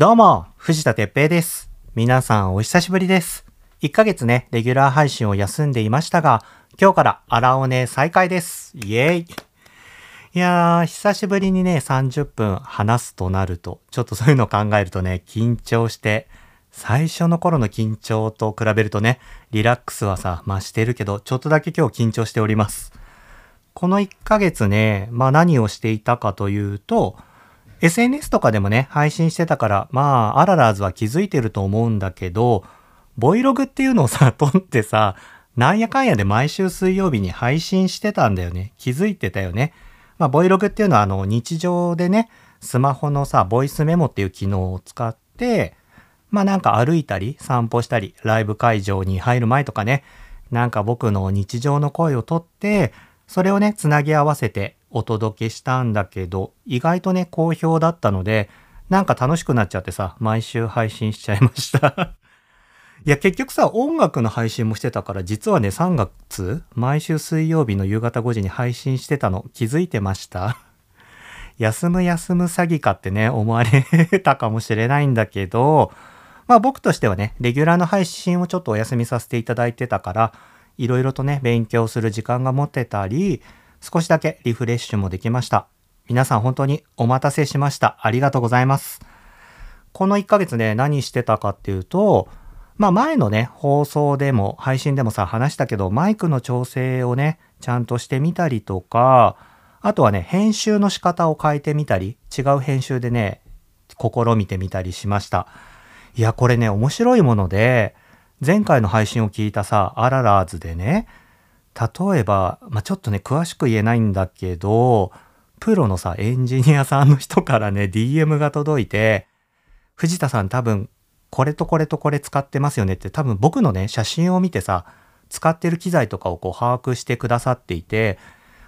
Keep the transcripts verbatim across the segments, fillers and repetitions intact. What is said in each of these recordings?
どうも、藤田哲平です。皆さんお久しぶりです。いっかげつね、レギュラー配信を休んでいましたが、今日からアラオネ再開です。イエーイ。いやー、久しぶりにね、さんじゅっぷん話すとなると、ちょっとそういうのを考えるとね、緊張して、最初の頃の緊張と比べるとね、リラックスはさ、増してるけど、ちょっとだけ今日緊張しております。このいっかげつね、まあ何をしていたかというと、エスエヌエス とかでもね、配信してたから、まあ、アララーズは気づいてると思うんだけど、ボイログっていうのをさ、撮ってさ、なんやかんやで毎週水曜日に配信してたんだよね。気づいてたよね。まあ、ボイログっていうのは、あの、日常でね、スマホのさ、ボイスメモっていう機能を使って、まあなんか歩いたり、散歩したり、ライブ会場に入る前とかね、なんか僕の日常の声を撮って、それをね、つなぎ合わせて、お届けしたんだけど、意外とね好評だったので、なんか楽しくなっちゃってさ、毎週配信しちゃいましたいや結局さ、音楽の配信もしてたから、実はねさんがつ毎週水曜日の夕方ごじに配信してたの気づいてました休む休む詐欺かってね思われたかもしれないんだけど、まあ僕としてはねレギュラーの配信をちょっとお休みさせていただいてたから、いろいろとね勉強する時間が持てたり、少しだけリフレッシュもできました。皆さん本当にお待たせしました。ありがとうございます。このいっかげつね、何してたかっていうと、まあ前のね、放送でも配信でもさ、話したけど、マイクの調整をね、ちゃんとしてみたりとか、あとはね、編集の仕方を変えてみたり、違う編集でね、試みてみたりしました。いや、これね、面白いもので、前回の配信を聞いたさ、アララーズでね、例えば、まあ、ちょっとね詳しく言えないんだけど、プロのさエンジニアさんの人からね ディーエム が届いて、藤田さん多分これとこれとこれ使ってますよねって、多分僕のね写真を見てさ、使ってる機材とかをこう把握してくださっていて、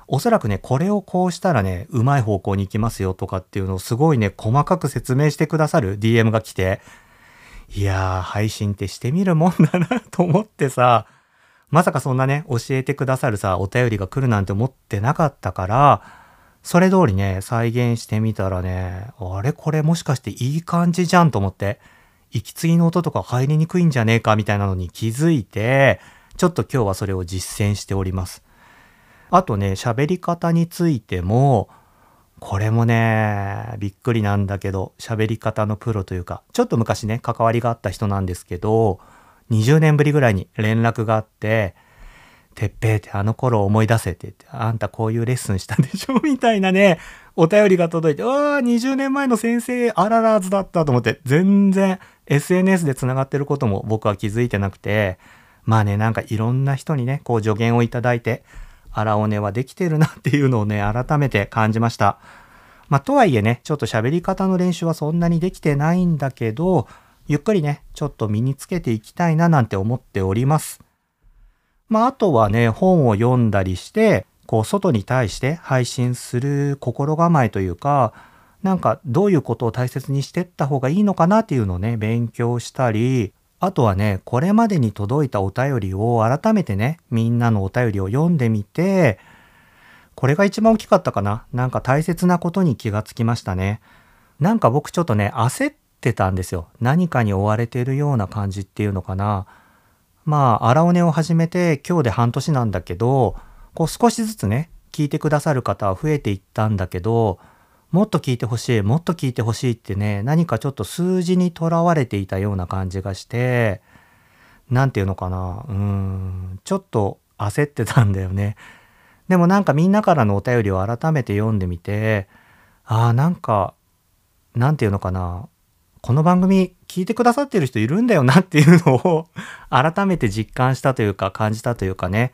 おそらくねこれをこうしたらねうまい方向に行きますよとかっていうのをすごいね細かく説明してくださる ディーエム が来て、いやー配信ってしてみるもんだなと思ってさ、まさかそんなね、教えてくださるさ、お便りが来るなんて思ってなかったから、それ通りね、再現してみたらね、あれこれもしかしていい感じじゃんと思って、息継ぎの音とか入りにくいんじゃねえかみたいなのに気づいて、ちょっと今日はそれを実践しております。あとね、喋り方についても、これもね、びっくりなんだけど、喋り方のプロというか、ちょっと昔ね、関わりがあった人なんですけど、にじゅうねんぶりぐらいに連絡があって、てっぺーってあの頃思い出せって言って、あんたこういうレッスンしたでしょみたいなね、お便りが届いて、うわーにじゅうねんまえの先生アララーズだったと思って、全然 エスエヌエス でつながってることも僕は気づいてなくて、まあね、なんかいろんな人にね、こう助言をいただいて、アラオネはできてるなっていうのをね、改めて感じました。まあとはいえね、ちょっと喋り方の練習はそんなにできてないんだけど、ゆっくりね、ちょっと身につけていきたいななんて思っております。まあ、あとはね、本を読んだりして、こう、外に対して配信する心構えというか、なんか、どういうことを大切にしてった方がいいのかなっていうのをね、勉強したり、あとはね、これまでに届いたお便りを改めてね、みんなのお便りを読んでみて、これが一番大きかったかな。なんか大切なことに気がつきましたね。なんか僕ちょっとね、焦って、てたんですよ。何かに追われているような感じっていうのかな。まあアラオネを始めて今日で半年なんだけど、こう少しずつね聞いてくださる方は増えていったんだけど、もっと聞いてほしいもっと聞いてほしいってね、何かちょっと数字にとらわれていたような感じがして、なんていうのかな、うーんちょっと焦ってたんだよね。でもなんかみんなからのお便りを改めて読んでみて、あーなんかなんていうのかな、この番組聞いてくださってる人いるんだよなっていうのを改めて実感したというか感じたというかね、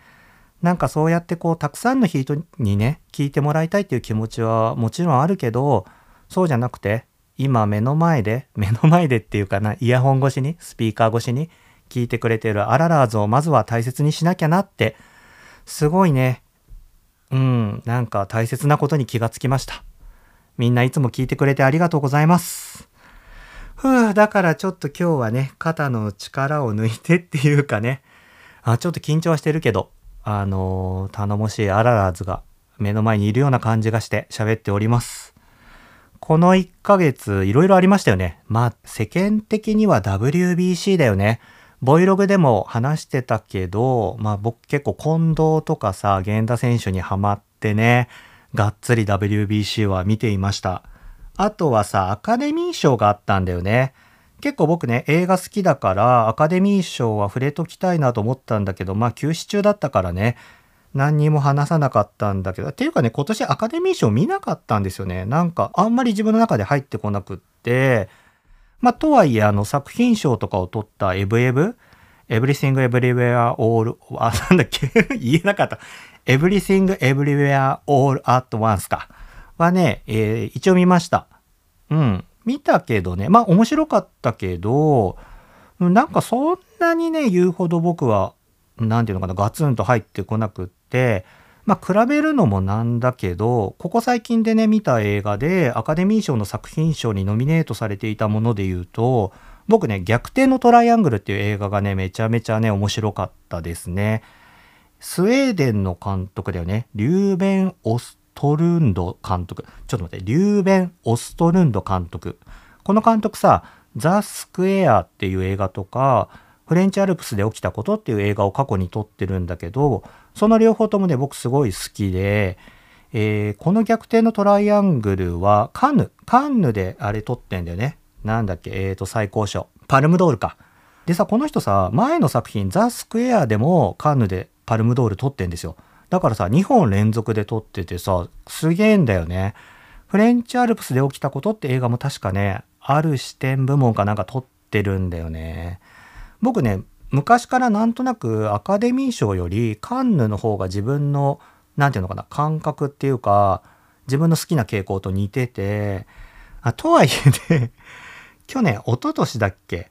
なんかそうやってこうたくさんの人にね聞いてもらいたいっていう気持ちはもちろんあるけど、そうじゃなくて今目の前で目の前でっていうかな、イヤホン越しにスピーカー越しに聞いてくれてるアララーズをまずは大切にしなきゃなって、すごいね、うんなんか大切なことに気がつきました。みんないつも聞いてくれてありがとうございます。ふう、だからちょっと今日はね、肩の力を抜いてっていうかね、あ、ちょっと緊張はしてるけど、あのー、頼もしいアララーズが目の前にいるような感じがして喋っております。このいっかげついろいろありましたよね。まあ世間的には ダブリュービーシー だよね。ボイログでも話してたけど、まあ僕結構近藤とかさ、源田選手にハマってね、がっつり ダブリュービーシー は見ていました。あとはさ、アカデミー賞があったんだよね。結構僕ね、映画好きだからアカデミー賞は触れときたいなと思ったんだけど、まあ休止中だったからね、何にも話さなかったんだけど、っていうかね、今年アカデミー賞見なかったんですよね。なんかあんまり自分の中で入ってこなくって、まあとはいえあの作品賞とかを取ったエブエブ、エブリシングエブリウェアオール、あ、なんだっけ言えなかった。エブリシングエブリウェアオールアットワンスかはね、えー、一応見ました。うん、見たけどね、まあ面白かったけど、なんかそんなにね言うほど僕はなんていうのかな、ガツンと入ってこなくって。で、まあ、比べるのもなんだけど、ここ最近でね見た映画でアカデミー賞の作品賞にノミネートされていたもので言うと、僕ね「逆転のトライアングル」っていう映画がねめちゃめちゃね面白かったですね。スウェーデンの監督だよね、リューベン・オストルンド監督。ちょっと待って、リューベン・オストルンド監督、この監督さ「ザ・スクエア」っていう映画とかフレンチアルプスで起きたことっていう映画を過去に撮ってるんだけど、その両方ともね僕すごい好きで、えー、この逆転のトライアングルはカンヌカンヌであれ撮ってんだよね。なんだっけ、えーと最高賞パルムドールか。でさ、この人さ前の作品ザ・スクエアでもカンヌでパルムドール撮ってんですよ。だからさにほん連続で撮っててさ、すげえんだよね。フレンチアルプスで起きたことって映画も確かねある視点部門かなんか撮ってるんだよね。僕ね昔からなんとなくアカデミー賞よりカンヌの方が自分のなんていうのかな、感覚っていうか自分の好きな傾向と似てて、あとはいえね去年一昨年だっけ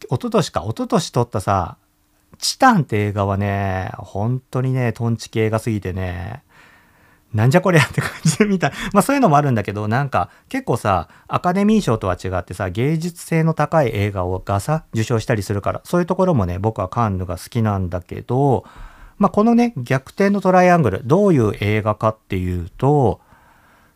一昨年か一昨年撮ったさ「チタン」って映画はね本当にねトンチキ映画すぎてね、なんじゃこりゃって感じで見た。まあそういうのもあるんだけど、なんか結構さアカデミー賞とは違ってさ芸術性の高い映画をがさ受賞したりするから、そういうところもね僕はカンヌが好きなんだけど、まあこのね逆転のトライアングルどういう映画かっていうと、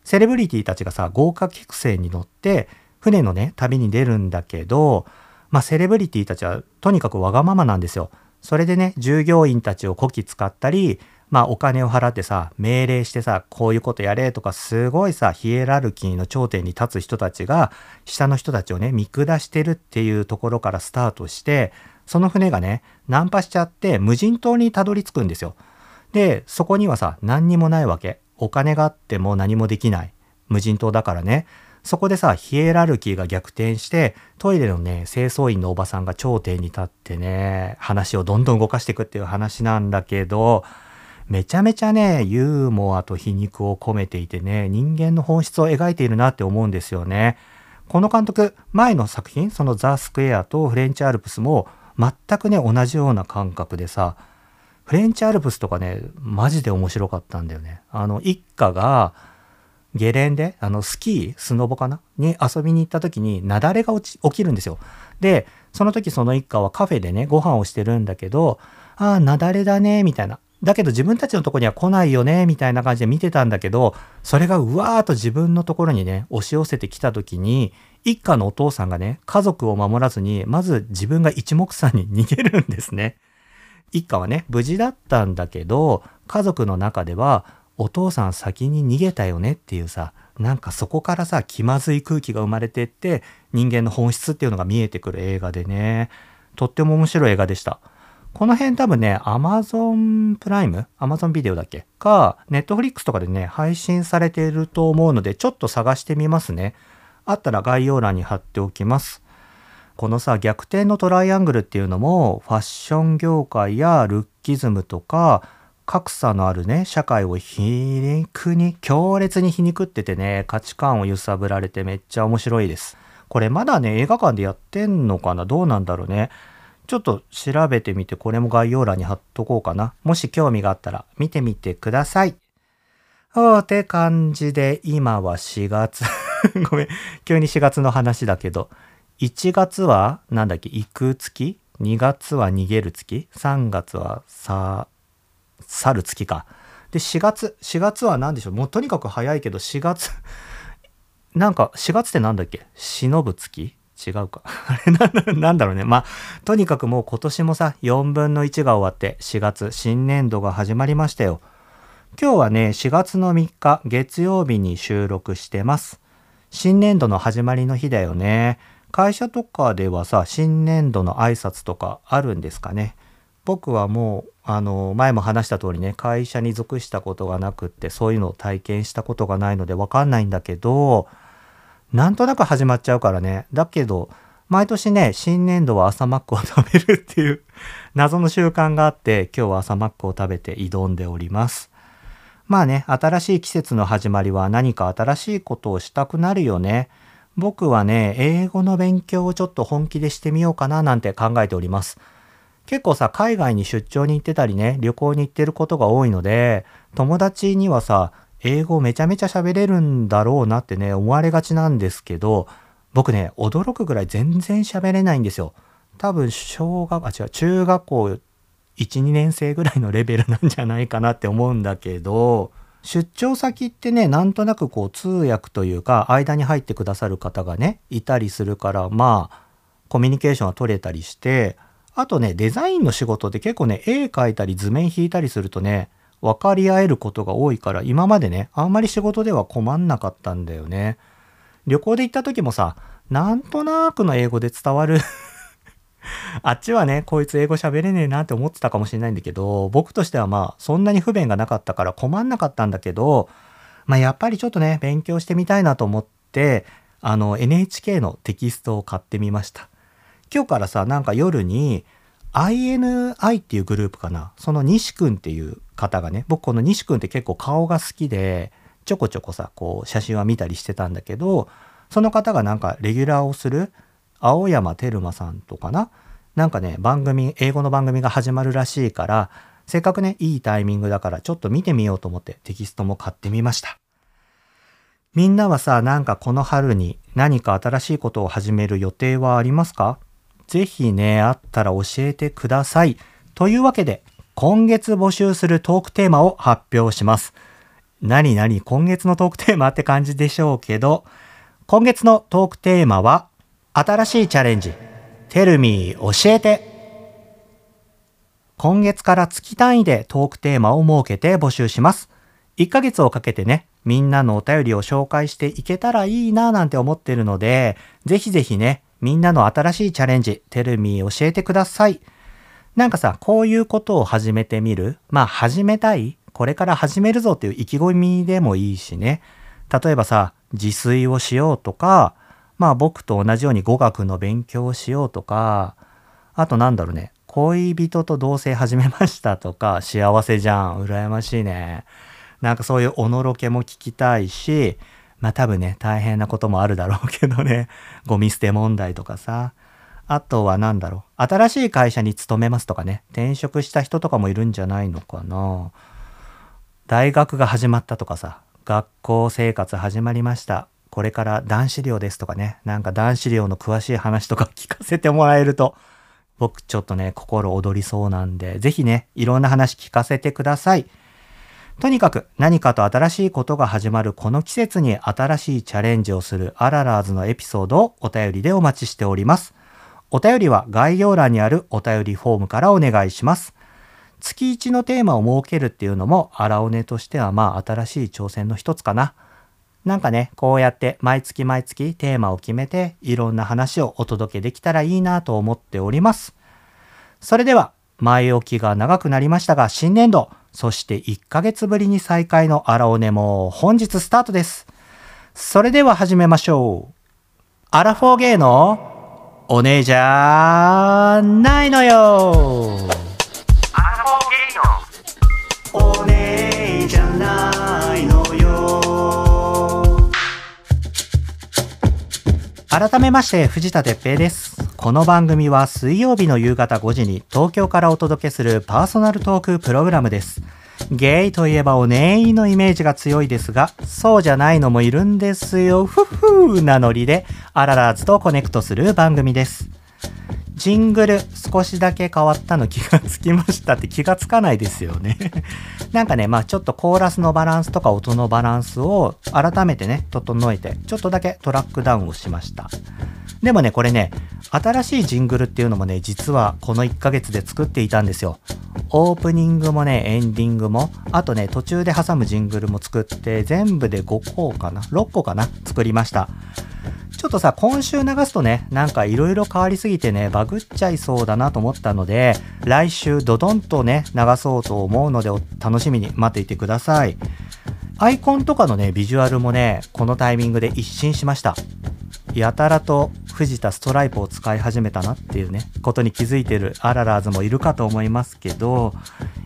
セレブリティたちがさ豪華客船に乗って船のね旅に出るんだけど、まあセレブリティたちはとにかくわがままなんですよ。それでね従業員たちをこき使ったり、まあお金を払ってさ命令してさこういうことやれとか、すごいさヒエラルキーの頂点に立つ人たちが下の人たちをね見下してるっていうところからスタートして、その船がね難破しちゃって無人島にたどり着くんですよ。でそこにはさ何にもないわけ、お金があっても何もできない無人島だからね。そこでさヒエラルキーが逆転して、トイレのね清掃員のおばさんが頂点に立ってね話をどんどん動かしていくっていう話なんだけど、めちゃめちゃねユーモアと皮肉を込めていてね人間の本質を描いているなって思うんですよね。この監督前の作品そのザ・スクエアとフレンチアルプスも全くね同じような感覚でさ、フレンチアルプスとかねマジで面白かったんだよね。あの一家がゲレンデあのスキースノボかなに遊びに行った時に雪崩が起きるんですよ。でその時その一家はカフェでねご飯をしてるんだけど、ああ雪崩だねみたいな、だけど自分たちのとこには来ないよねみたいな感じで見てたんだけど、それがうわーっと自分のところにね押し寄せてきた時に、一家のお父さんがね家族を守らずにまず自分が一目散に逃げるんですね。一家はね無事だったんだけど、家族の中ではお父さん先に逃げたよねっていうさ、なんかそこからさ気まずい空気が生まれてって、人間の本質っていうのが見えてくる映画でね、とっても面白い映画でした。この辺多分ね、Amazon プライム Amazon ビデオだっけか、Netflix とかでね、配信されていると思うので、ちょっと探してみますね。あったら概要欄に貼っておきます。このさ、逆転のトライアングルっていうのも、ファッション業界やルッキズムとか、格差のあるね、社会を皮肉に、強烈に皮肉っててね、価値観を揺さぶられてめっちゃ面白いです。これまだね、映画館でやってんのかな、どうなんだろうね。ちょっと調べてみて、これも概要欄に貼っとこうかな。もし興味があったら見てみてください。おーって感じで、今はしがつごめん、急にしがつの話だけど、いちがつはなんだっけ、行く月、にがつは逃げる月、さんがつはさ去る月か。でしがつしがつは何でしょう、もうとにかく早いけどしがつなんかしがつってなんだっけ、忍ぶ月違うかあれなんなんだろうね。まあとにかくもう今年もさよんぶんのいちが終わってしがつ新年度が始まりましたよ。今日はねしがつのみっか月曜日に収録してます。新年度の始まりの日だよね。会社とかではさ新年度の挨拶とかあるんですかね。僕はもうあの前も話した通りね会社に属したことがなくってそういうのを体験したことがないので分かんないんだけど、なんとなく始まっちゃうからね。だけど毎年ね新年度は朝マックを食べるっていう謎の習慣があって今日は朝マックを食べて挑んでおります。まあね新しい季節の始まりは何か新しいことをしたくなるよね。僕はね英語の勉強をちょっと本気でしてみようかななんて考えております。結構さ海外に出張に行ってたりね旅行に行ってることが多いので友達にはさ英語めちゃめちゃ喋れるんだろうなってね思われがちなんですけど、僕ね驚くぐらい全然喋れないんですよ。多分小学あ違う中学校 いち,に 年生ぐらいのレベルなんじゃないかなって思うんだけど、出張先ってねなんとなくこう通訳というか間に入ってくださる方がねいたりするから、まあコミュニケーションは取れたりして、あとねデザインの仕事って結構ね絵描いたり図面引いたりするとね分かり合えることが多いから今までねあんまり仕事では困んなかったんだよね。旅行で行った時もさなんとなくの英語で伝わるあっちはねこいつ英語喋れねえなって思ってたかもしれないんだけど、僕としてはまあそんなに不便がなかったから困んなかったんだけど、まあやっぱりちょっとね勉強してみたいなと思ってあの エヌエイチケー のテキストを買ってみました。今日からさなんか夜に アイエヌアイ っていうグループかな、その西くんっていう方がね、僕この西くんって結構顔が好きでちょこちょこさこう写真は見たりしてたんだけど、その方がなんかレギュラーをする青山テルマさんとかな、なんかね番組英語の番組が始まるらしいから、せっかくねいいタイミングだからちょっと見てみようと思ってテキストも買ってみました。みんなはさなんかこの春に何か新しいことを始める予定はありますか？ぜひねあったら教えてください。というわけで今月募集するトークテーマを発表します。何々今月のトークテーマって感じでしょうけど、今月のトークテーマは新しいチャレンジ Tell me 教えて。今月から月単位でトークテーマを設けて募集します。いっかげつをかけてねみんなのお便りを紹介していけたらいいななんて思ってるので、ぜひぜひねみんなの新しいチャレンジ Tell me 教えてください。なんかさこういうことを始めてみる、まあ始めたい、これから始めるぞっていう意気込みでもいいしね、例えばさ自炊をしようとか、まあ僕と同じように語学の勉強をしようとか、あとなんだろうね恋人と同棲始めましたとか、幸せじゃん羨ましいね、なんかそういうおのろけも聞きたいし、まあ多分ね大変なこともあるだろうけどね、ゴミ捨て問題とかさ、あとは何だろう、新しい会社に勤めますとかね、転職した人とかもいるんじゃないのかな。大学が始まったとかさ、学校生活始まりました、これから男子寮ですとかね、なんか男子寮の詳しい話とか聞かせてもらえると僕ちょっとね心躍りそうなんで、ぜひねいろんな話聞かせてください。とにかく何かと新しいことが始まるこの季節に新しいチャレンジをするアララーズのエピソードをお便りでお待ちしております。お便りは概要欄にあるお便りフォームからお願いします。月いちのテーマを設けるっていうのもアラオネとしてはまあ新しい挑戦の一つかな。なんかねこうやって毎月毎月テーマを決めていろんな話をお届けできたらいいなと思っております。それでは前置きが長くなりましたが、新年度そしていっかげつぶりに再開のアラオネも本日スタートです。それでは始めましょう。アラフォーゲイのおねえじゃないのよ。おねえじゃないのよ。改めまして藤田哲平です。この番組は水曜日の夕方ごじに東京からお届けするパーソナルトークプログラムです。ゲイといえばおねえのイメージが強いですが、そうじゃないのもいるんですよふふーなノリでアララーズとコネクトする番組です。ジングル少しだけ変わったの気がつきましたって気がつかないですよねなんかね、まあちょっとコーラスのバランスとか音のバランスを改めてね整えてちょっとだけトラックダウンをしました。でもね、これね、新しいジングルっていうのもね、実はこのいっかげつで作っていたんですよ。オープニングもね、エンディングも、あとね、途中で挟むジングルも作って、全部でごこかな、ろっこかな、作りました。ちょっとさ、今週流すとね、なんかいろいろ変わりすぎてね、バグっちゃいそうだなと思ったので、来週ドドンとね、流そうと思うので、楽しみに待っていてください。アイコンとかのね、ビジュアルもね、このタイミングで一新しました。やたらと藤田ストライプを使い始めたなっていうねことに気づいてるアララーズもいるかと思いますけど、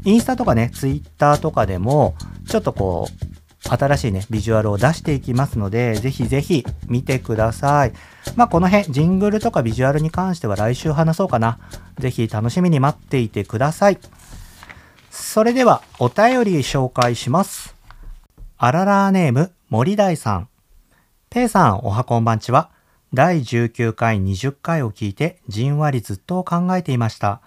インスタとかねツイッターとかでもちょっとこう新しいねビジュアルを出していきますので、ぜひぜひ見てください。まあこの辺ジングルとかビジュアルに関しては来週話そうかな。ぜひ楽しみに待っていてください。それではお便り紹介します。アララーネーム森大さん、ペイさん、おはこんばんちは。だいじゅうきゅうかいにじゅっかいを聞いてじんわりずっと考えていました。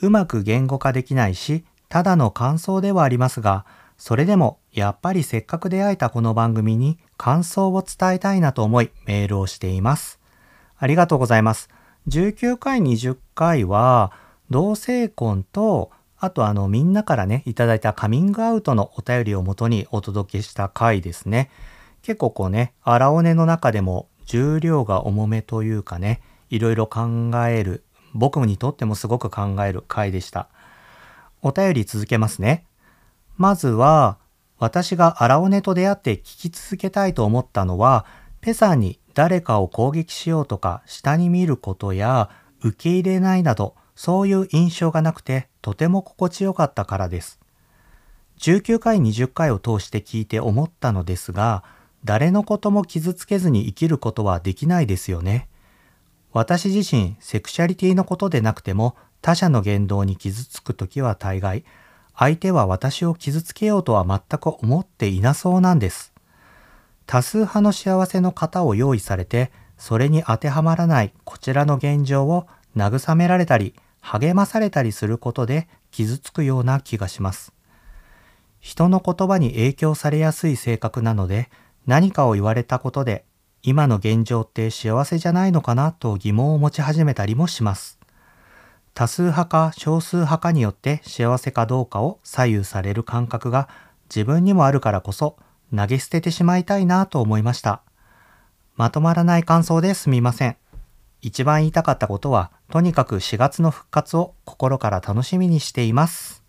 うまく言語化できないし、ただの感想ではありますが、それでもやっぱりせっかく出会えたこの番組に感想を伝えたいなと思いメールをしています。ありがとうございます。じゅうきゅうかいにじゅっかいは同性婚と、あとあのみんなからねいただいたカミングアウトのお便りをもとにお届けした回ですね。結構こうね、荒尾根の中でも重量が重めというかね、いろいろ考える、僕にとってもすごく考える回でした。お便り続けますね。まずは、私がアラオネと出会って聞き続けたいと思ったのは、ペさんに誰かを攻撃しようとか、下に見ることや、受け入れないなど、そういう印象がなくて、とても心地よかったからです。じゅうきゅうかい、にじゅっかいを通して聞いて思ったのですが、誰のことも傷つけずに生きることはできないですよね。私自身、セクシャリティのことでなくても、他者の言動に傷つくときは大概、相手は私を傷つけようとは全く思っていなそうなんです。多数派の幸せの型を用意されて、それに当てはまらないこちらの現状を慰められたり、励まされたりすることで傷つくような気がします。人の言葉に影響されやすい性格なので、何かを言われたことで、今の現状って幸せじゃないのかなと疑問を持ち始めたりもします。多数派か少数派かによって幸せかどうかを左右される感覚が自分にもあるからこそ投げ捨ててしまいたいなと思いました。まとまらない感想ですみません。一番言いたかったことは、とにかくしがつの復活を心から楽しみにしています。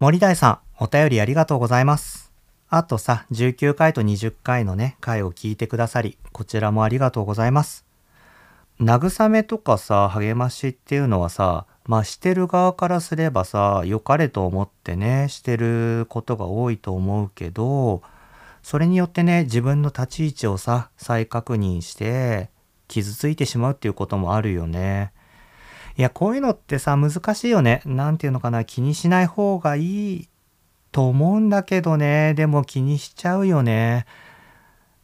森大さん、お便りありがとうございます。あとさ、じゅうきゅうかいとにじゅっかいのね、回を聞いてくださり、こちらもありがとうございます。慰めとかさ、励ましっていうのはさ、まあしてる側からすればさ、良かれと思ってね、してることが多いと思うけど、それによってね、自分の立ち位置をさ、再確認して、傷ついてしまうっていうこともあるよね。いや、こういうのってさ、難しいよね。なんていうのかな、気にしない方がいいと思うんだけどね、でも気にしちゃうよね。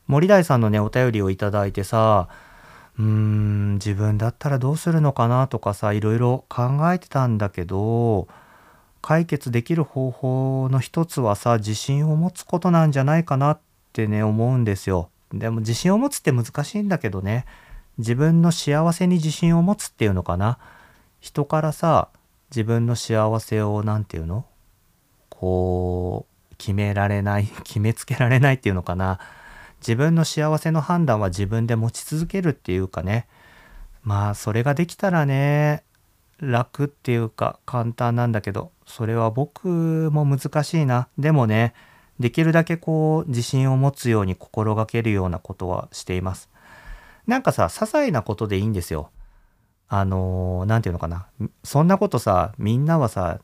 森大さんのねお便りをいただいてさ、うーん自分だったらどうするのかなとかさ、いろいろ考えてたんだけど、解決できる方法の一つはさ、自信を持つことなんじゃないかなってね思うんですよ。でも自信を持つって難しいんだけどね、自分の幸せに自信を持つっていうのかな。人からさ、自分の幸せをなんていうのこう決められない決めつけられないっていうのかな。自分の幸せの判断は自分で持ち続けるっていうかね、まあそれができたらね楽っていうか簡単なんだけど、それは僕も難しいな。でもね、できるだけこう自信を持つように心がけるようなことはしています。なんかさ、些細なことでいいんですよ。あのー、なんていうのかな、そんなことさ、みんなはさ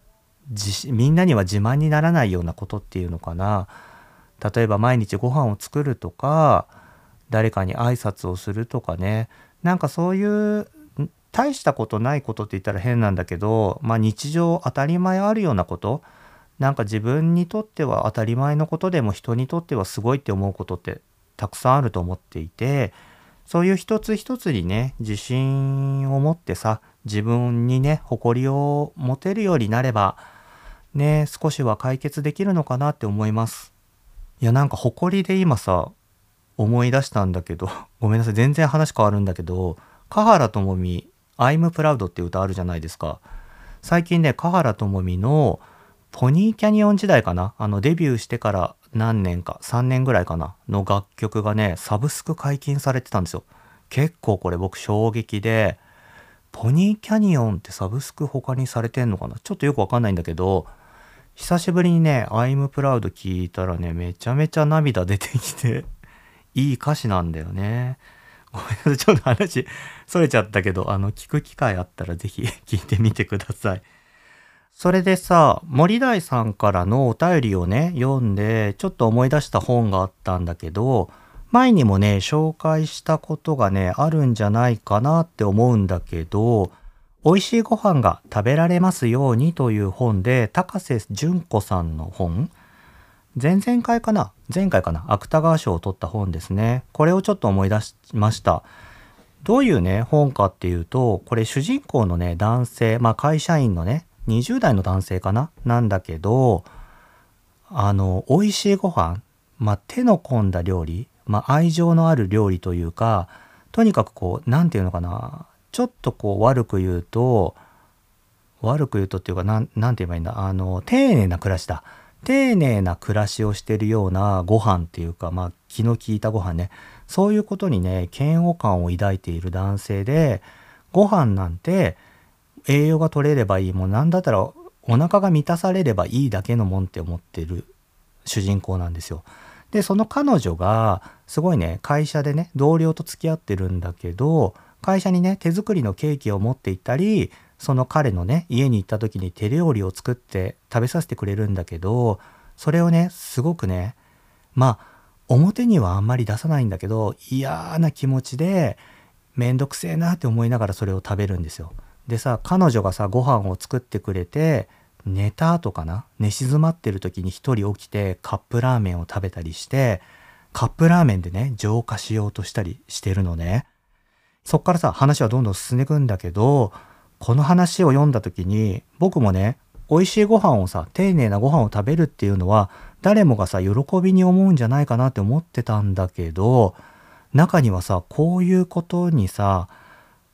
自みんなには自慢にならないようなことっていうのかな。例えば毎日ご飯を作るとか、誰かに挨拶をするとかね、なんかそういう大したことないことって言ったら変なんだけど、まあ日常当たり前あるようなこと、なんか自分にとっては当たり前のことでも人にとってはすごいって思うことってたくさんあると思っていて、そういう一つ一つにね、自信を持ってさ、自分にね、誇りを持てるようになれば、ね、少しは解決できるのかなって思います。いや、なんか誇りで今さ、思い出したんだけど、ごめんなさい、全然話変わるんだけど、華原朋美、アイム・プラウドって歌あるじゃないですか。最近ね、華原朋美のポニーキャニオン時代かな、あのデビューしてから何年か、さんねんぐらいかなの楽曲がね、サブスク解禁されてたんですよ。結構これ僕衝撃で、ポニーキャニオンってサブスク他にされてんのかな、ちょっとよくわかんないんだけど、久しぶりにね、アイム・プラウド聞いたらね、めちゃめちゃ涙出てきて、いい歌詞なんだよね。ごめんなさい、ちょっと話それちゃったけど、あの、聞く機会あったらぜひ聞いてみてください。それでさ、森大さんからのお便りをね、読んで、ちょっと思い出した本があったんだけど、前にもね、紹介したことがね、あるんじゃないかなって思うんだけど、美味しいご飯が食べられますようにという本で、高瀬純子さんの本、前々回かな前回かな芥川賞を取った本ですね。これをちょっと思い出しました。どういうね、本かっていうと、これ主人公のね、男性、まあ会社員のね、にじゅう代の男性かななんだけど、あの、美味しいご飯、まあ手の込んだ料理、まあ愛情のある料理というか、とにかくこう、なんていうのかな、ちょっとこう悪く言うと、悪く言うとっていうか、なん、なんて言えばいいんだ、あの、丁寧な暮らしだ。丁寧な暮らしをしているようなご飯っていうか、まあ気の利いたご飯ね。そういうことにね、嫌悪感を抱いている男性で、ご飯なんて栄養が取れればいいもん、なんだったらお腹が満たされればいいだけのもんって思ってる主人公なんですよ。で、その彼女がすごいね、会社でね、同僚と付き合ってるんだけど、会社にね、手作りのケーキを持って行ったり、その彼のね、家に行った時に手料理を作って食べさせてくれるんだけど、それをね、すごくね、まあ表にはあんまり出さないんだけど、嫌な気持ちでめんどくせえなって思いながらそれを食べるんですよ。でさ、彼女がさ、ご飯を作ってくれて、寝た後かな、寝静まってる時に一人起きてカップラーメンを食べたりして、カップラーメンでね、浄化しようとしたりしてるのね。そっからさ、話はどんどん進んでいくんだけど、この話を読んだ時に、僕もね、美味しいご飯をさ、丁寧なご飯を食べるっていうのは、誰もがさ、喜びに思うんじゃないかなって思ってたんだけど、中にはさ、こういうことにさ、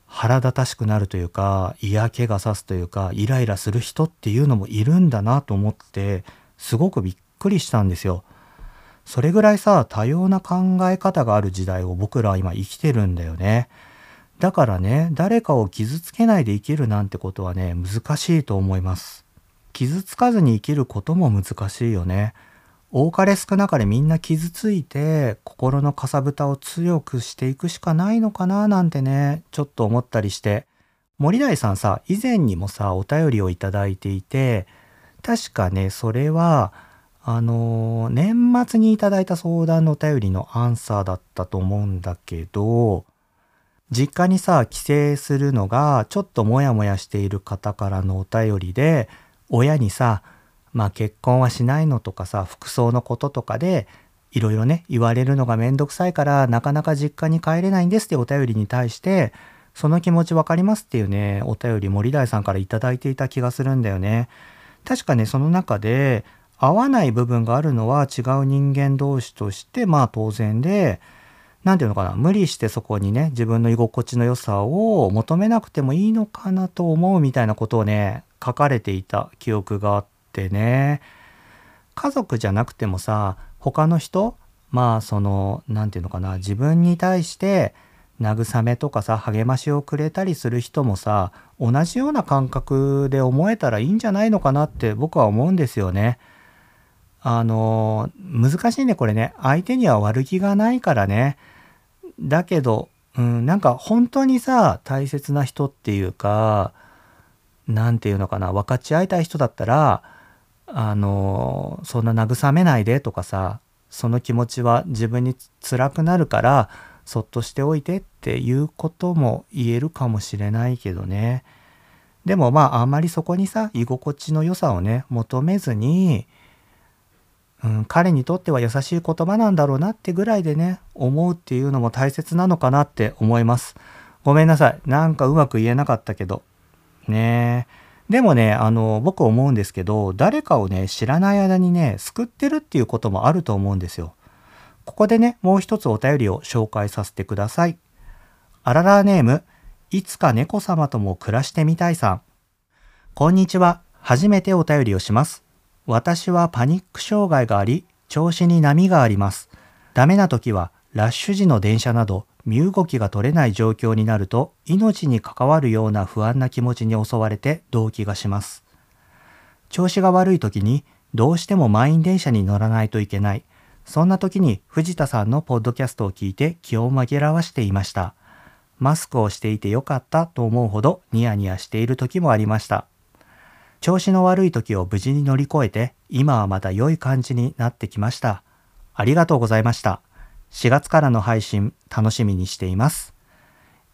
腹立たしくなるというか、嫌気がさすというか、イライラする人っていうのもいるんだなと思って、すごくびっくりしたんですよ。それぐらいさ、多様な考え方がある時代を僕らは今生きてるんだよね。だからね、誰かを傷つけないで生きるなんてことはね、難しいと思います。傷つかずに生きることも難しいよね。多かれ少なかれみんな傷ついて、心のかさぶたを強くしていくしかないのかななんてね、ちょっと思ったりして。森大さんさ、以前にもさ、お便りをいただいていて、確かね、それは、あのー、年末にいただいた相談のお便りのアンサーだったと思うんだけど、実家にさ、帰省するのがちょっとモヤモヤしている方からのお便りで、親にさ、まあ結婚はしないのとかさ、服装のこととかでいろいろね、言われるのがめんどくさいからなかなか実家に帰れないんですってお便りに対して、その気持ちわかりますっていうね、お便り森大さんからいただいていた気がするんだよね。確かね、その中で合わない部分があるのは違う人間同士としてまあ当然で、なんていうのかな、無理してそこにね、自分の居心地の良さを求めなくてもいいのかなと思うみたいなことをね、書かれていた記憶があってね。家族じゃなくてもさ、他の人、まあその、なんていうのかな、自分に対して慰めとかさ、励ましをくれたりする人もさ、同じような感覚で思えたらいいんじゃないのかなって僕は思うんですよね。あの、難しいね、これね。相手には悪気がないからね。だけど、うん、なんか本当にさ、大切な人っていうか、なんていうのかな、分かち合いたい人だったら、あの、そんな慰めないでとかさ、その気持ちは自分に辛くなるから、そっとしておいてっていうことも言えるかもしれないけどね。でもまあ、あんまりそこにさ、居心地の良さをね、求めずに、うん、彼にとっては優しい言葉なんだろうなってぐらいでね、思うっていうのも大切なのかなって思います。ごめんなさい。なんかうまく言えなかったけど。ねえ。でもね、あの、僕思うんですけど、誰かをね、知らない間にね、救ってるっていうこともあると思うんですよ。ここでね、もう一つお便りを紹介させてください。あららネーム、いつか猫様とも暮らしてみたいさん。こんにちは。初めてお便りをします。私はパニック障害があり、調子に波があります。ダメな時は、ラッシュ時の電車など、身動きが取れない状況になると、命に関わるような不安な気持ちに襲われて動悸がします。調子が悪い時に、どうしても満員電車に乗らないといけない。そんな時に藤田さんのポッドキャストを聞いて気を紛らわしていました。マスクをしていてよかったと思うほどニヤニヤしている時もありました。調子の悪い時を無事に乗り越えて、今はまた良い感じになってきました。ありがとうございました。しがつからの配信、楽しみにしています。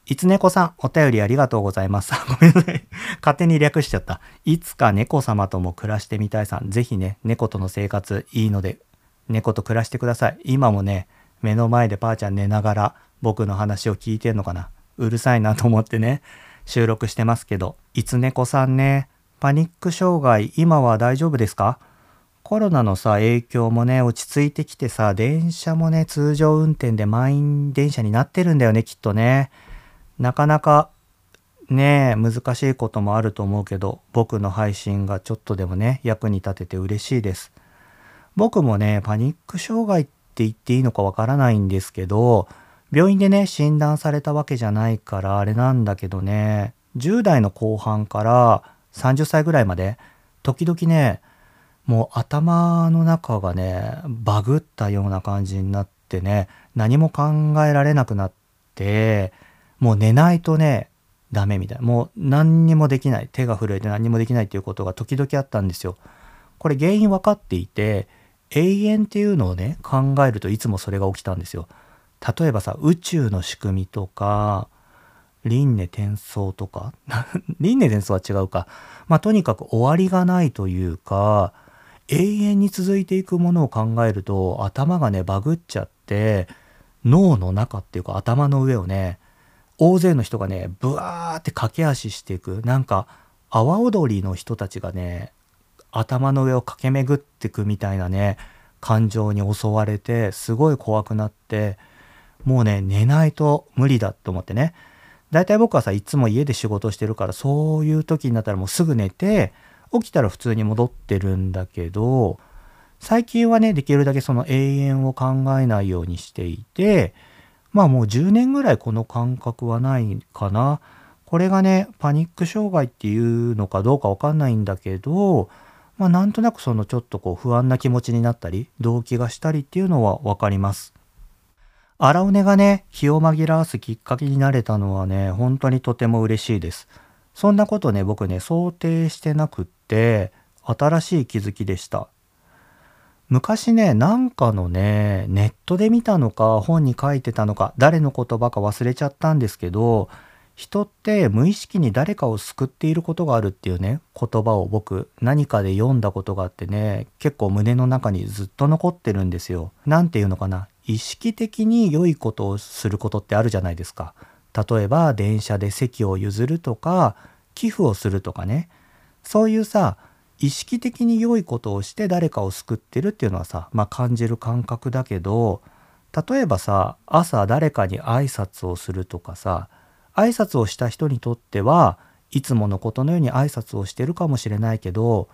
いつねこさん、お便りありがとうございます。ごめんなさい。勝手に略しちゃった。いつか猫様とも暮らしてみたいさん。ぜひね、猫との生活いいので、猫と暮らしてください。今もね、目の前でパーちゃん寝ながら僕の話を聞いてんのかな。うるさいなと思ってね、収録してますけど。いつねこさんね、パニック障害、今は大丈夫ですか？コロナのさ、影響もね、落ち着いてきてさ、電車もね、通常運転で満員電車になってるんだよね、きっとね。なかなか、ね、難しいこともあると思うけど、僕の配信がちょっとでもね、役に立てて嬉しいです。僕もね、パニック障害って言っていいのかわからないんですけど、病院でね、診断されたわけじゃないから、あれなんだけどね、じゅう代の後半から、さんじゅっさいぐらいまで時々ね、もう頭の中がねバグったような感じになってね、何も考えられなくなって、もう寝ないとねダメみたいな、もう何にもできない、手が震えて何にもできないっていうことが時々あったんですよ。これ原因分かっていて、永遠っていうのをね考えるといつもそれが起きたんですよ。例えばさ、宇宙の仕組みとか輪廻転送とか輪廻転送は違うか、まあとにかく終わりがないというか、永遠に続いていくものを考えると頭がねバグっちゃって、脳の中っていうか頭の上をね大勢の人がねブワーって駆け足していく、なんか阿波踊りの人たちがね頭の上を駆け巡っていくみたいなね感情に襲われて、すごい怖くなって、もうね寝ないと無理だと思ってね。だいたい僕はさ、いつも家で仕事してるから、そういう時になったらもうすぐ寝て、起きたら普通に戻ってるんだけど、最近はね、できるだけその永遠を考えないようにしていて、まあもうじゅうねんぐらいこの感覚はないかな。これがね、パニック障害っていうのかどうかわかんないんだけど、まあなんとなくそのちょっとこう不安な気持ちになったり、動悸がしたりっていうのはわかります。アラオネがね、気を紛らわすきっかけになれたのはね、本当にとても嬉しいです。そんなことね、僕ね、想定してなくって、新しい気づきでした。昔ね、なんかのね、ネットで見たのか、本に書いてたのか、誰の言葉か忘れちゃったんですけど、人って無意識に誰かを救っていることがあるっていうね、言葉を僕、何かで読んだことがあってね、結構胸の中にずっと残ってるんですよ。なんていうのかな。意識的に良いことをすることってあるじゃないですか。例えば電車で席を譲るとか寄付をするとかね、そういうさ意識的に良いことをして誰かを救ってるっていうのはさ、まあ感じる感覚だけど、例えばさ朝誰かに挨拶をするとかさ、挨拶をした人にとってはいつものことのように挨拶をしてるかもしれないけど、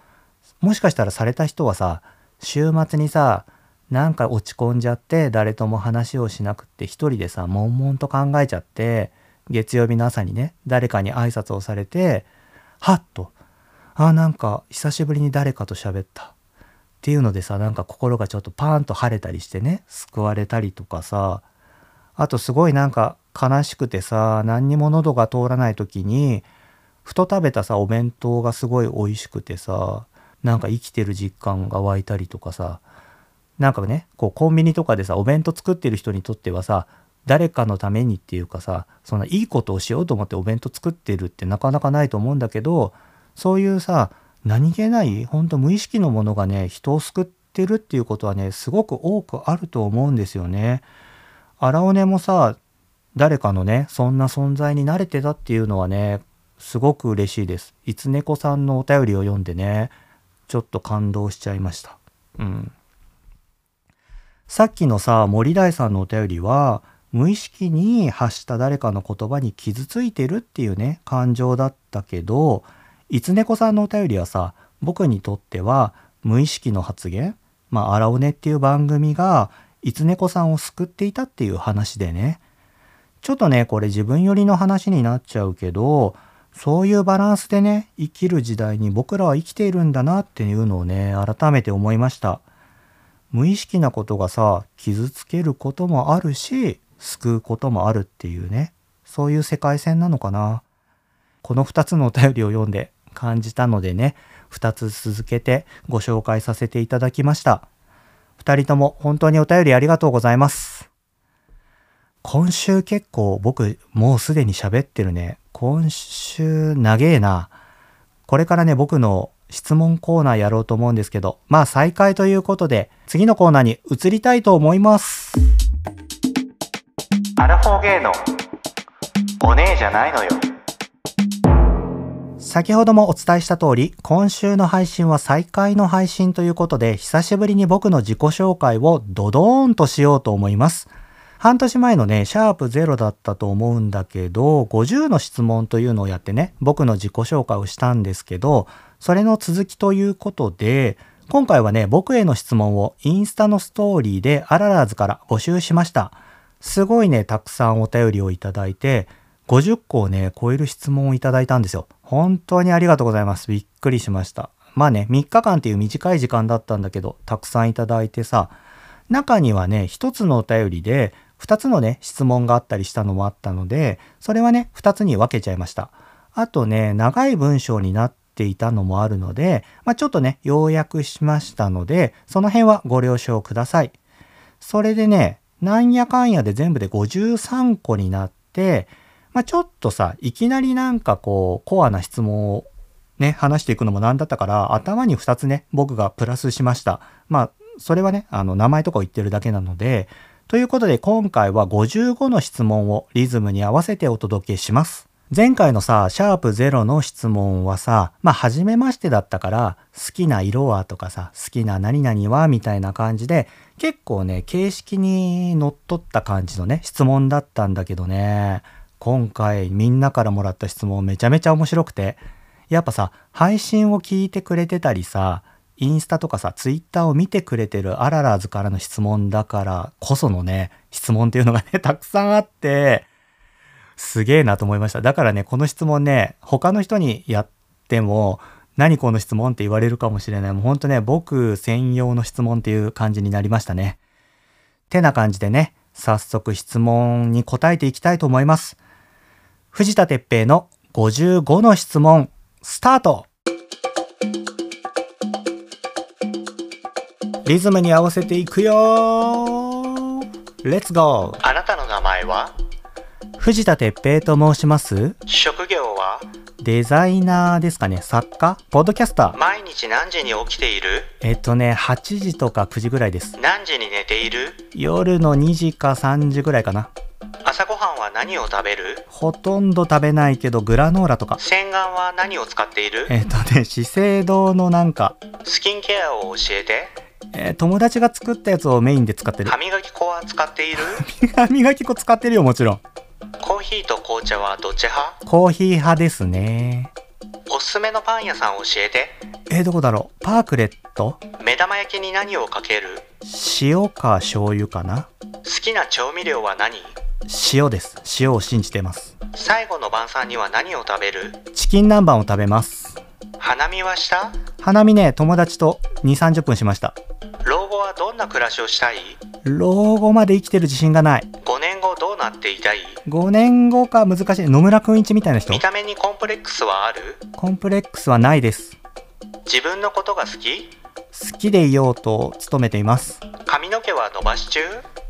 もしかしたらされた人はさ週末にさなんか落ち込んじゃって誰とも話をしなくて一人でさ悶々と考えちゃって、月曜日の朝にね誰かに挨拶をされてはっと、あ、なんか久しぶりに誰かと喋ったっていうのでさ、なんか心がちょっとパーンと晴れたりしてね救われたりとかさ、あとすごいなんか悲しくてさ何にも喉が通らない時にふと食べたさお弁当がすごい美味しくてさ、なんか生きてる実感が湧いたりとかさ、なんかね、こうコンビニとかでさお弁当作ってる人にとってはさ誰かのためにっていうかさ、そんないいことをしようと思ってお弁当作ってるってなかなかないと思うんだけど、そういうさ何気ないほんと無意識のものがね人を救っってるっていうことはね、すごく多くあると思うんですよね。荒尾根もさ、誰かのね、そんな存在に慣れてたっていうのはね、すごく嬉しいです。いつねこさんのお便りを読んでね、ちょっと感動しちゃいました。うん。さっきのさ、森大さんのお便りは、無意識に発した誰かの言葉に傷ついてるっていうね、感情だったけど、いつねこさんのお便りはさ、僕にとっては無意識の発言、まあ、あらおねっていう番組がいつねこさんを救っていたっていう話でね、ちょっとね、これ自分寄りの話になっちゃうけど、そういうバランスでね、生きる時代に僕らは生きているんだなっていうのをね、改めて思いました。無意識なことがさ、傷つけることもあるし、救うこともあるっていうね、そういう世界線なのかな。このふたつのお便りを読んで感じたのでね、ふたつ続けてご紹介させていただきました。ふたりとも本当にお便りありがとうございます。今週結構僕もうすでに喋ってるね。今週長えな。これからね、僕の質問コーナーやろうと思うんですけど、まあ再開ということで次のコーナーに移りたいと思います。アラフォーゲイのお姉じゃないのよ。先ほどもお伝えした通り、今週の配信は再開の配信ということで、久しぶりに僕の自己紹介をドドーンとしようと思います。半年前のね、シャープゼロだったと思うんだけど、ごじゅうの質問というのをやってね、僕の自己紹介をしたんですけど、それの続きということで、今回はね、僕への質問をインスタのストーリーでアララーズから募集しました。すごいね、たくさんお便りをいただいて、ごじゅっこをね、超える質問をいただいたんですよ。本当にありがとうございます。びっくりしました。まあね、みっかかんっていう短い時間だったんだけど、たくさんいただいてさ、中にはね、ひとつのお便りで、ふたつのね、質問があったりしたのもあったので、それはね、ふたつに分けちゃいました。あとね、長い文章になっていたのもあるので、まあちょっとね、要約しましたので、その辺はご了承ください。それでね、なんやかんやで全部でごじゅうさんこになって、まあ、ちょっとさ、いきなりなんかこう、コアな質問をね、話していくのもなんだったから、頭にふたつね、僕がプラスしました。まあ、それはね、あの、名前とかを言ってるだけなので、ということで今回はごじゅうごの質問をリズムに合わせてお届けします。前回のさ、シャープゼロの質問はさ、まあ、初めましてだったから、好きな色はとかさ、好きな何々はみたいな感じで、結構ね、形式にのっとった感じのね、質問だったんだけどね、今回みんなからもらった質問めちゃめちゃ面白くて、やっぱさ、配信を聞いてくれてたりさ、インスタとかさ、ツイッターを見てくれてるアララーズからの質問だからこそのね、質問っていうのがね、たくさんあって、すげえなと思いました。だからね、この質問ね、他の人にやっても、何この質問って言われるかもしれない。もうほんとね、僕専用の質問っていう感じになりましたね。てな感じでね、早速質問に答えていきたいと思います。藤田哲平のごじゅうごの質問、スタート。リズムに合わせていくよー。レッツゴー。あなたの名前は？藤田哲平と申します。職業は？デザイナーですかね。作家？ポッドキャスター。毎日何時に起きている？えっとね、はちじとかくじぐらいです。何時に寝ている？夜のにじかさんじぐらいかな。朝ごはんは何を食べる？ほとんど食べないけどグラノーラとか。洗顔は何を使っている？えっとね、資生堂のなんか。スキンケアを教えて。えー、友達が作ったやつをメインで使ってる。歯磨き粉は使っている？歯磨き粉使ってるよ、もちろん。コーヒーと紅茶はどっち派？コーヒー派ですね。おすすめのパン屋さん教えて。えー、どこだろう。パークレット。目玉焼きに何をかける？塩か醤油かな。好きな調味料は何？塩です。塩を信じてます。最後の晩餐には何を食べる？チキン南蛮を食べます。花見はした？花見ね、友達とにじゅう、さんじゅっぷんしました。老後はどんな暮らしをしたい？老後まで生きてる自信がない。ごねんごどうなっていたい？ごねんごか難しい。野村くんいちみたいな人。見た目にコンプレックスはある？コンプレックスはないです。自分のことが好き？好きでいようと努めています。髪の毛は伸ばし中？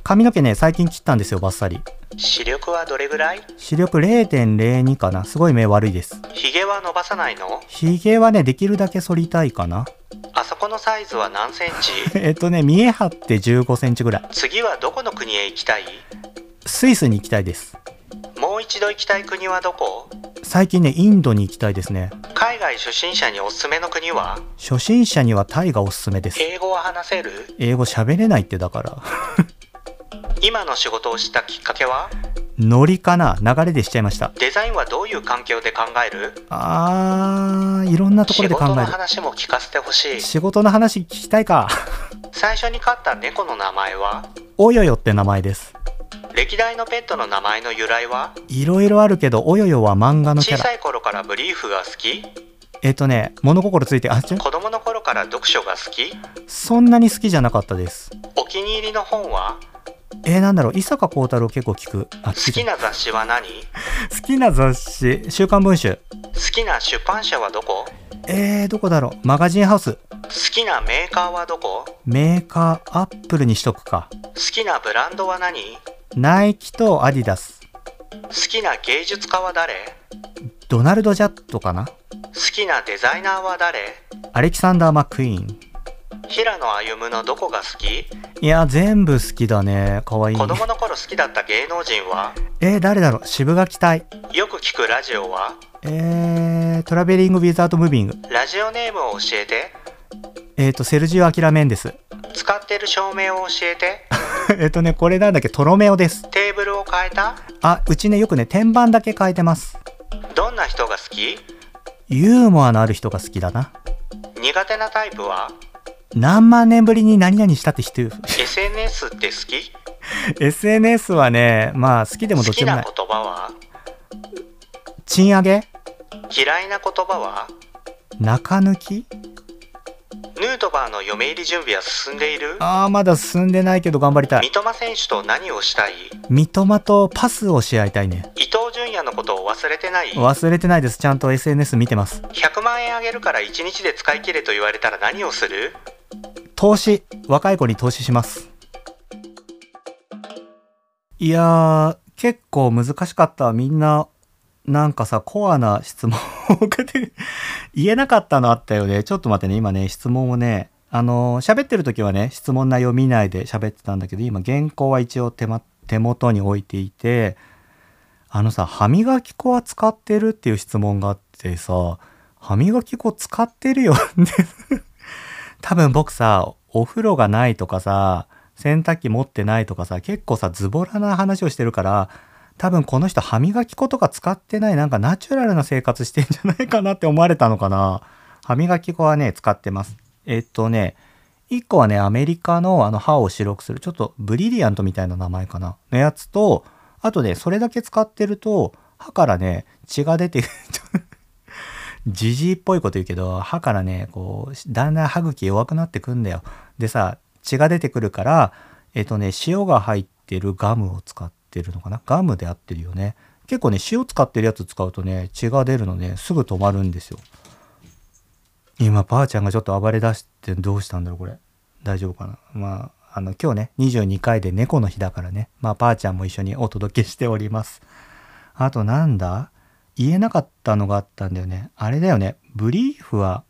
髪の毛ね、最近切ったんですよ、バッサリ。視力はどれぐらい？視力 れいてんれいに かな。すごい目悪いです。ひげは伸ばさないの？ひげはね、できるだけ剃りたいかな。あそこのサイズは何センチ？えっとね、見え張ってじゅうごセンチぐらい。次はどこの国へ行きたい？スイスに行きたいです。もう一度行きたい国はどこ？最近ね、インドに行きたいですね。海外初心者におすすめの国は？初心者にはタイがおすすめです。英語は話せる？英語喋れないって、だから今の仕事をしたきっかけは？ノリかな、流れでしちゃいました。デザインはどういう環境で考える？あー、いろんなところで考える。仕事の話も聞かせてほしい。仕事の話聞きたいか最初に飼った猫の名前は？およよって名前です。歴代のペットの名前の由来は？いろいろあるけど、およよは漫画のキャラ。小さい頃からブリーフが好き？えっとね、物心ついて、あ、子供の頃から読書が好き？そんなに好きじゃなかったです。お気に入りの本は？えー、なんだろう、伊坂幸太郎結構聞く。あ、好きな雑誌は何？好きな雑誌、週刊文春。好きな出版社はどこ？えー、どこだろう、マガジンハウス。好きなメーカーはどこ？メーカー、アップルにしとくか。好きなブランドは何？ナイキとアディダス。好きな芸術家は誰？ドナルド・ジャットかな。好きなデザイナーは誰？アレキサンダー・マックイーン。平野歩夢のどこが好き？いや、全部好きだね。かわいい。子供の頃好きだった芸能人は？えー、誰だろう、渋垣隊。よく聞くラジオは？えー、トラベリング・ウィザード・ムービング。ラジオネームを教えて。えーと、セルジオ・アキラ・メンデス。使ってる照明を教えてえっとね、これなんだっけ、トロメオです。テーブルを変えた？あ、うちね、よくね、天板だけ変えてます。どんな人が好き？ユーモアのある人が好きだな。苦手なタイプは？何万年ぶりに何々したって人エスエヌエス って好き？エスエヌエス はね、まあ好きでもどっちもない。好きな言葉は？賃上げ。嫌いな言葉は？中抜き。ヌートバーの嫁入り準備は進んでいる？あー、まだ進んでないけど頑張りたい。三笘選手と何をしたい？三笘とパスをし合いたいね。伊東純也のことを忘れてない？忘れてないです。ちゃんと エスエヌエス 見てます。ひゃくまんえんあげるからいちにちで使い切れと言われたら何をする？投資、若い子に投資します。いやー、結構難しかった。みんななんかさ、コアな質問を受けて言えなかったのあったよね。ちょっと待ってね、今ね、質問をね、あのー、喋ってる時はね、質問内容見ないで喋ってたんだけど、今原稿は一応 手, ま手元に置いていて、あのさ、歯磨き粉は使ってるっていう質問があってさ、歯磨き粉使ってるよって多分僕さ、お風呂がないとかさ、洗濯機持ってないとかさ、結構さ、ズボラな話をしてるから、多分この人歯磨き粉とか使ってない、なんかナチュラルな生活してんじゃないかなって思われたのかな。歯磨き粉はね、使ってます。えっとね、いっこはね、アメリカのあの歯を白くする、ちょっとブリリアントみたいな名前かなのやつと、あとね、それだけ使ってると歯からね、血が出てジジイっぽいこと言うけど、歯からね、こうだんだん歯茎弱くなってくんだよ。でさ、血が出てくるから、えっとね、塩が入ってるガムを使っててるのかな。ガムで合ってるよね。結構ね、塩使ってるやつ使うとね、血が出るのね、すぐ止まるんですよ。今ばあちゃんがちょっと暴れ出して、どうしたんだろうこれ、大丈夫かな。まあ、あの今日ね、にじゅうにかいで猫の日だからね、まあばあちゃんも一緒にお届けしております。あとなんだ、言えなかったのがあったんだよね。あれだよね、ブリーフは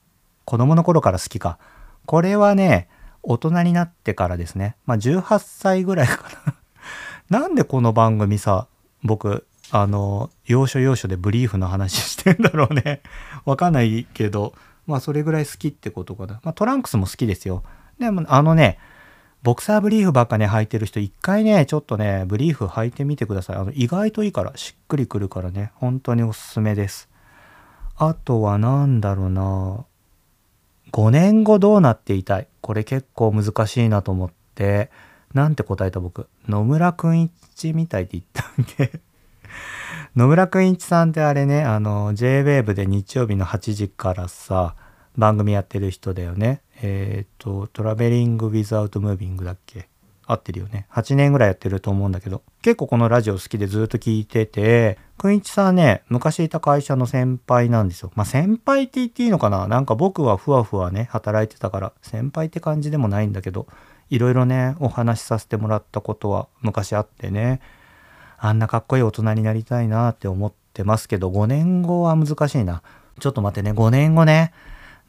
子供の頃から好きか。これはね、大人になってからですね。まあじゅうはっさいぐらいかななんでこの番組さ、僕、あの、要所要所でブリーフの話してんだろうね。わかんないけど、まあ、それぐらい好きってことかな。まあ、トランクスも好きですよ。でも、あのね、ボクサーブリーフばっかね、履いてる人、一回ね、ちょっとね、ブリーフ履いてみてください。あの、意外といいから、しっくりくるからね、本当におすすめです。あとはなんだろうな、ごねんごどうなっていたい。これ結構難しいなと思って、なんて答えた僕。野村くんいちみたいって言ったんで野村くんいちさんってあれね、あの ジェイウェーブ で日曜日のはちじからさ、番組やってる人だよね。えっとトラベリング・ウィザウト・ムービングだっけ。合ってるよね。はちねんぐらいやってると思うんだけど、結構このラジオ好きでずっと聞いてて、くんいちさんね、昔いた会社の先輩なんですよ。まあ先輩って言っていいのかな、なんか僕はふわふわね働いてたから先輩って感じでもないんだけど、いろいろねお話しさせてもらったことは昔あってね、あんなかっこいい大人になりたいなって思ってますけど、ごねんごは難しいな。ちょっと待ってね、ごねんごね、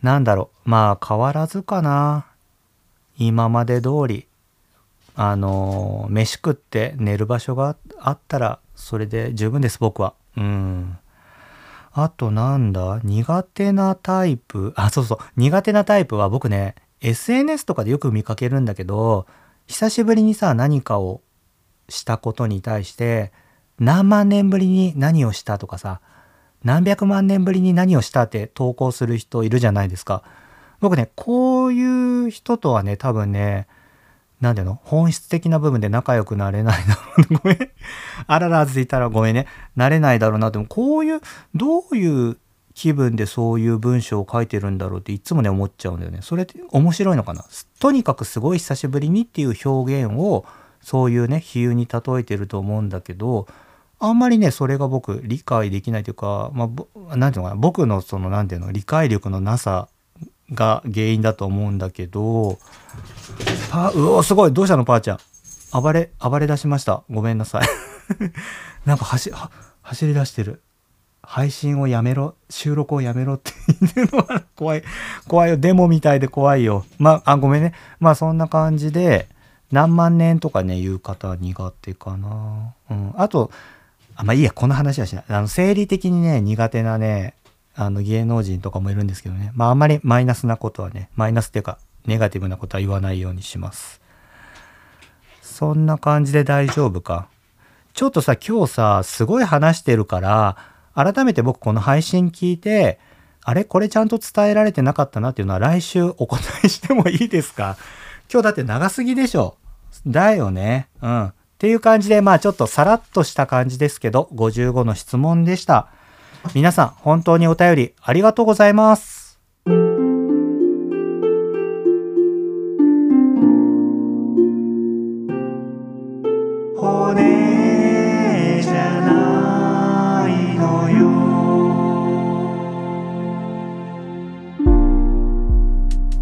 なんだろう、まあ変わらずかな、今まで通りあの飯食って寝る場所があったらそれで十分です、僕は。うん。あとなんだ、苦手なタイプ、あ、そうそう、苦手なタイプは僕ね、エスエヌエス とかでよく見かけるんだけど、久しぶりにさ何かをしたことに対して何万年ぶりに何をしたとかさ、何百万年ぶりに何をしたって投稿する人いるじゃないですか。僕ね、こういう人とはね多分ね、なんでの本質的な部分で仲良くなれないなごめん、あららずいたらごめんね、なれないだろうな。でもこういう、どういう気分でそういう文章を書いてるんだろうっていつもね思っちゃうんだよね。それって面白いのかな。とにかくすごい久しぶりにっていう表現をそういうね比喩に例えてると思うんだけど、あんまりねそれが僕理解できないというか、まあなんていうのかな、僕のそのなんていうの理解力のなさが原因だと思うんだけど、パー、うおーすごい、どうしたのパーちゃん、暴れ暴れ出しました、ごめんなさいなんか走は走り出してる。配信をやめろ、収録をやめろって言ってるのは怖い、怖いよ、デモみたいで怖いよ。まあ、あ、ごめんね。まあそんな感じで、何万年とかね言う方は苦手かな。うん、あと、あ、まあいいや、この話はしない。あの生理的にね苦手なねあの芸能人とかもいるんですけどね。まああんまりマイナスなことはね、マイナスっていうかネガティブなことは言わないようにします。そんな感じで大丈夫か。ちょっとさ今日さすごい話してるから。改めて僕この配信聞いて、あれこれちゃんと伝えられてなかったなっていうのは来週お答えしてもいいですか。今日だって長すぎでしょ。だよね。うん。っていう感じで、まあちょっとさらっとした感じですけど、ごじゅうごの質問でした。皆さん本当にお便りありがとうございます。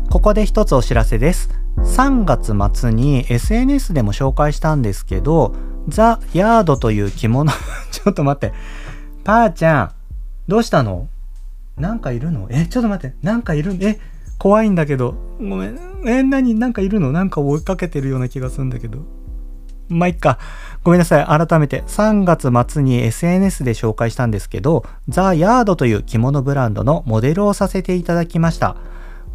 ここで一つお知らせです。さんがつ末に エスエヌエス でも紹介したんですけど、ザ・ヤードという着物ちょっと待ってパーちゃんどうしたの、なんかいるの、えちょっと待って、なんかいる、え怖いんだけど、ごめん、え何、なんかいるの、なんか追いかけてるような気がするんだけど、まあいっか、ごめんなさい。改めてさんがつ末に エスエヌエス で紹介したんですけど、ザ・ヤードという着物ブランドのモデルをさせていただきました。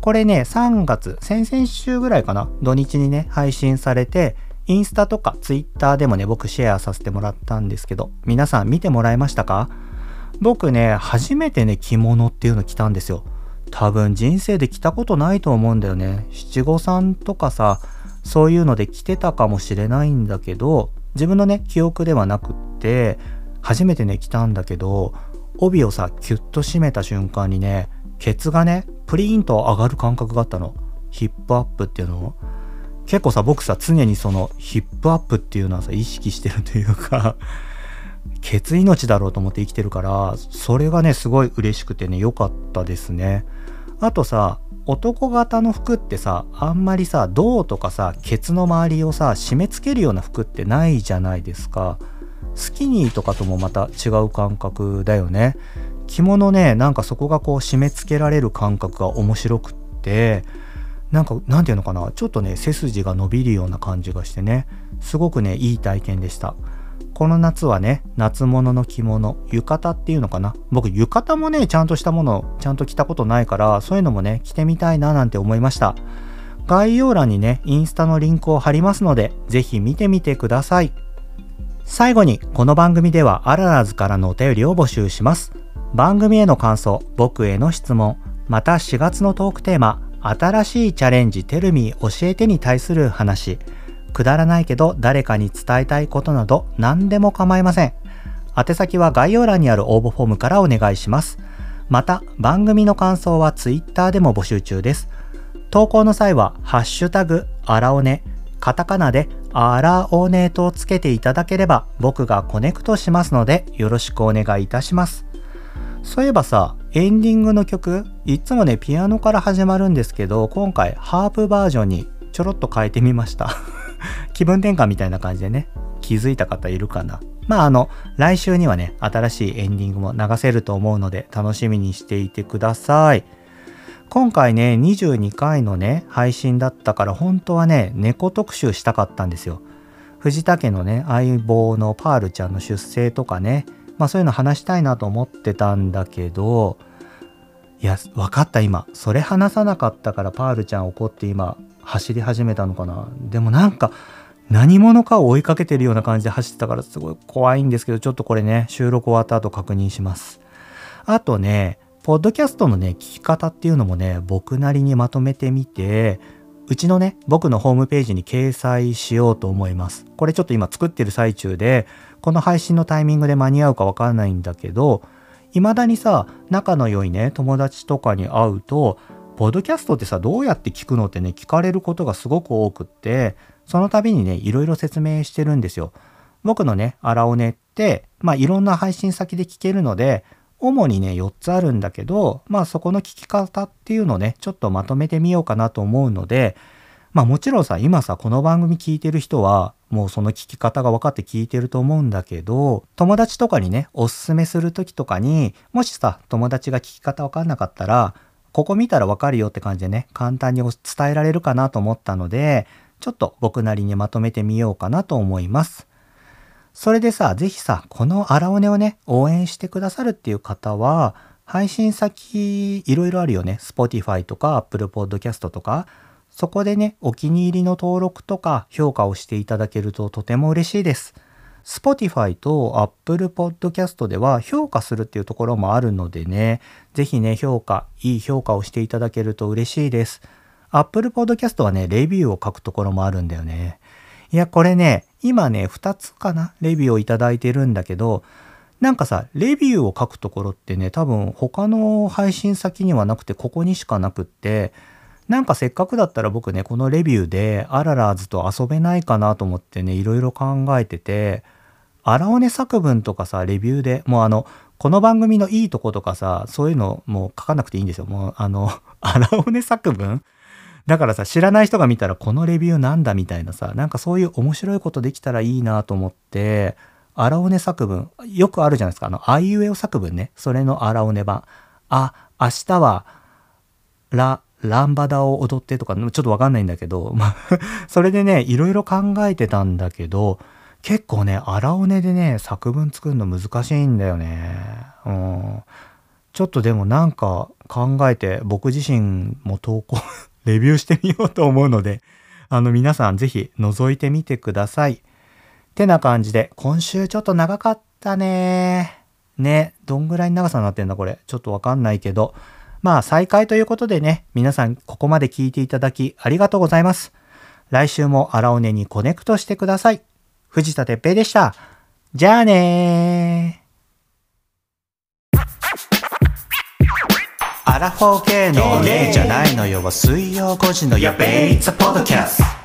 これねさんがつ、先々週ぐらいかな、土日にね配信されて、インスタとかツイッターでもね僕シェアさせてもらったんですけど、皆さん見てもらえましたか。僕ね初めてね着物っていうの着たんですよ。多分人生で着たことないと思うんだよね。七五三とかさそういうので着てたかもしれないんだけど、自分のね記憶ではなくって初めてね着たんだけど、帯をさキュッと締めた瞬間にねケツがねプリーンと上がる感覚があったの。ヒップアップっていうのを結構さ僕さ常にそのヒップアップっていうのはさ意識してるというかケツ命だろうと思って生きてるから、それがねすごい嬉しくてね良かったですね。あとさ男型の服ってさあんまりさ胴とかさケツの周りをさ締め付けるような服ってないじゃないですか。スキニーとかともまた違う感覚だよね。着物ねなんかそこがこう締め付けられる感覚が面白くって、なんかなんていうのかな、ちょっとね背筋が伸びるような感じがしてね、すごくねいい体験でした。この夏はね夏物の着物、浴衣っていうのかな、僕浴衣もねちゃんとしたものちゃんと着たことないから、そういうのもね着てみたいななんて思いました。概要欄にねインスタのリンクを貼りますのでぜひ見てみてください。最後にこの番組ではアララズからのお便りを募集します。番組への感想、僕への質問、またしがつのトークテーマ、新しいチャレンジテルミー教えてに対する話、くだらないけど誰かに伝えたいことなど何でも構いません。宛先は概要欄にある応募フォームからお願いします。また番組の感想はツイッターでも募集中です。投稿の際はハッシュタグアラオネ、カタカナであらおねとつけていただければ僕がコネクトしますのでよろしくお願いいたします。そういえばさ、エンディングの曲いつもねピアノから始まるんですけど、今回ハープバージョンにちょろっと変えてみました気分転換みたいな感じでね、気づいた方いるかな。まああの来週にはね新しいエンディングも流せると思うので楽しみにしていてください。今回ねにじゅうにかいのね配信だったから本当はね猫特集したかったんですよ。藤田家のね相棒のパールちゃんの出生とかね、まあそういうの話したいなと思ってたんだけど、いや分かった、今それ話さなかったからパールちゃん怒って今走り始めたのかな。でもなんか何者かを追いかけてるような感じで走ってたからすごい怖いんですけど、ちょっとこれね収録終わった後確認します。あとねポッドキャストのね聞き方っていうのもね僕なりにまとめてみて、うちのね僕のホームページに掲載しようと思います。これちょっと今作ってる最中でこの配信のタイミングで間に合うかわかんないんだけど、未だにさ仲の良いね友達とかに会うとポッドキャストってさどうやって聞くのってね聞かれることがすごく多くって、その度にねいろいろ説明してるんですよ。僕のねアラオネってまあいろんな配信先で聞けるので主にねよっつあるんだけど、まあそこの聞き方っていうのをねちょっとまとめてみようかなと思うので、まあもちろんさ今さこの番組聞いてる人はもうその聞き方が分かって聞いてると思うんだけど、友達とかにねおすすめする時とかにもしさ友達が聞き方分かんなかったらここ見たら分かるよって感じでね簡単に伝えられるかなと思ったので、ちょっと僕なりにまとめてみようかなと思います。それでさ、ぜひさ、このアラオネをね、応援してくださるっていう方は、配信先いろいろあるよね。Spotify とか Apple Podcast とか、そこでね、お気に入りの登録とか評価をしていただけるととても嬉しいです。Spotify と Apple Podcast では評価するっていうところもあるのでね、ぜひね、評価、いい評価をしていただけると嬉しいです。Apple Podcast はね、レビューを書くところもあるんだよね。いや、これね、今ねふたつかなレビューをいただいてるんだけど、なんかさレビューを書くところってね多分他の配信先にはなくてここにしかなくって、なんかせっかくだったら僕ねこのレビューでアララーズと遊べないかなと思ってねいろいろ考えてて、アラオネ作文とかさレビューでもうあのこの番組のいいとことかさそういうのもう書かなくていいんですよ。もうあのアラオネ作文だからさ知らない人が見たらこのレビューなんだみたいなさ、なんかそういう面白いことできたらいいなと思ってアラオネ作文よくあるじゃないですか、あのあいうえお作文ね、それのアラオネ版、あ明日はラランバダを踊ってとかちょっとわかんないんだけど、まあそれでねいろいろ考えてたんだけど、結構ねアラオネでね作文作るの難しいんだよね。うん、ちょっとでもなんか考えて僕自身も投稿レビューしてみようと思うので、あの皆さんぜひ覗いてみてください。ってな感じで今週ちょっと長かったね。ね、どんぐらいの長さになってんだこれ。ちょっとわかんないけど、まあ再開ということでね、皆さんここまで聞いていただきありがとうございます。来週もアラオネにコネクトしてください。藤田哲平でした。じゃあねー。アラフォー系のお姉じゃないのよは水曜ごじのやべえ It's a podcast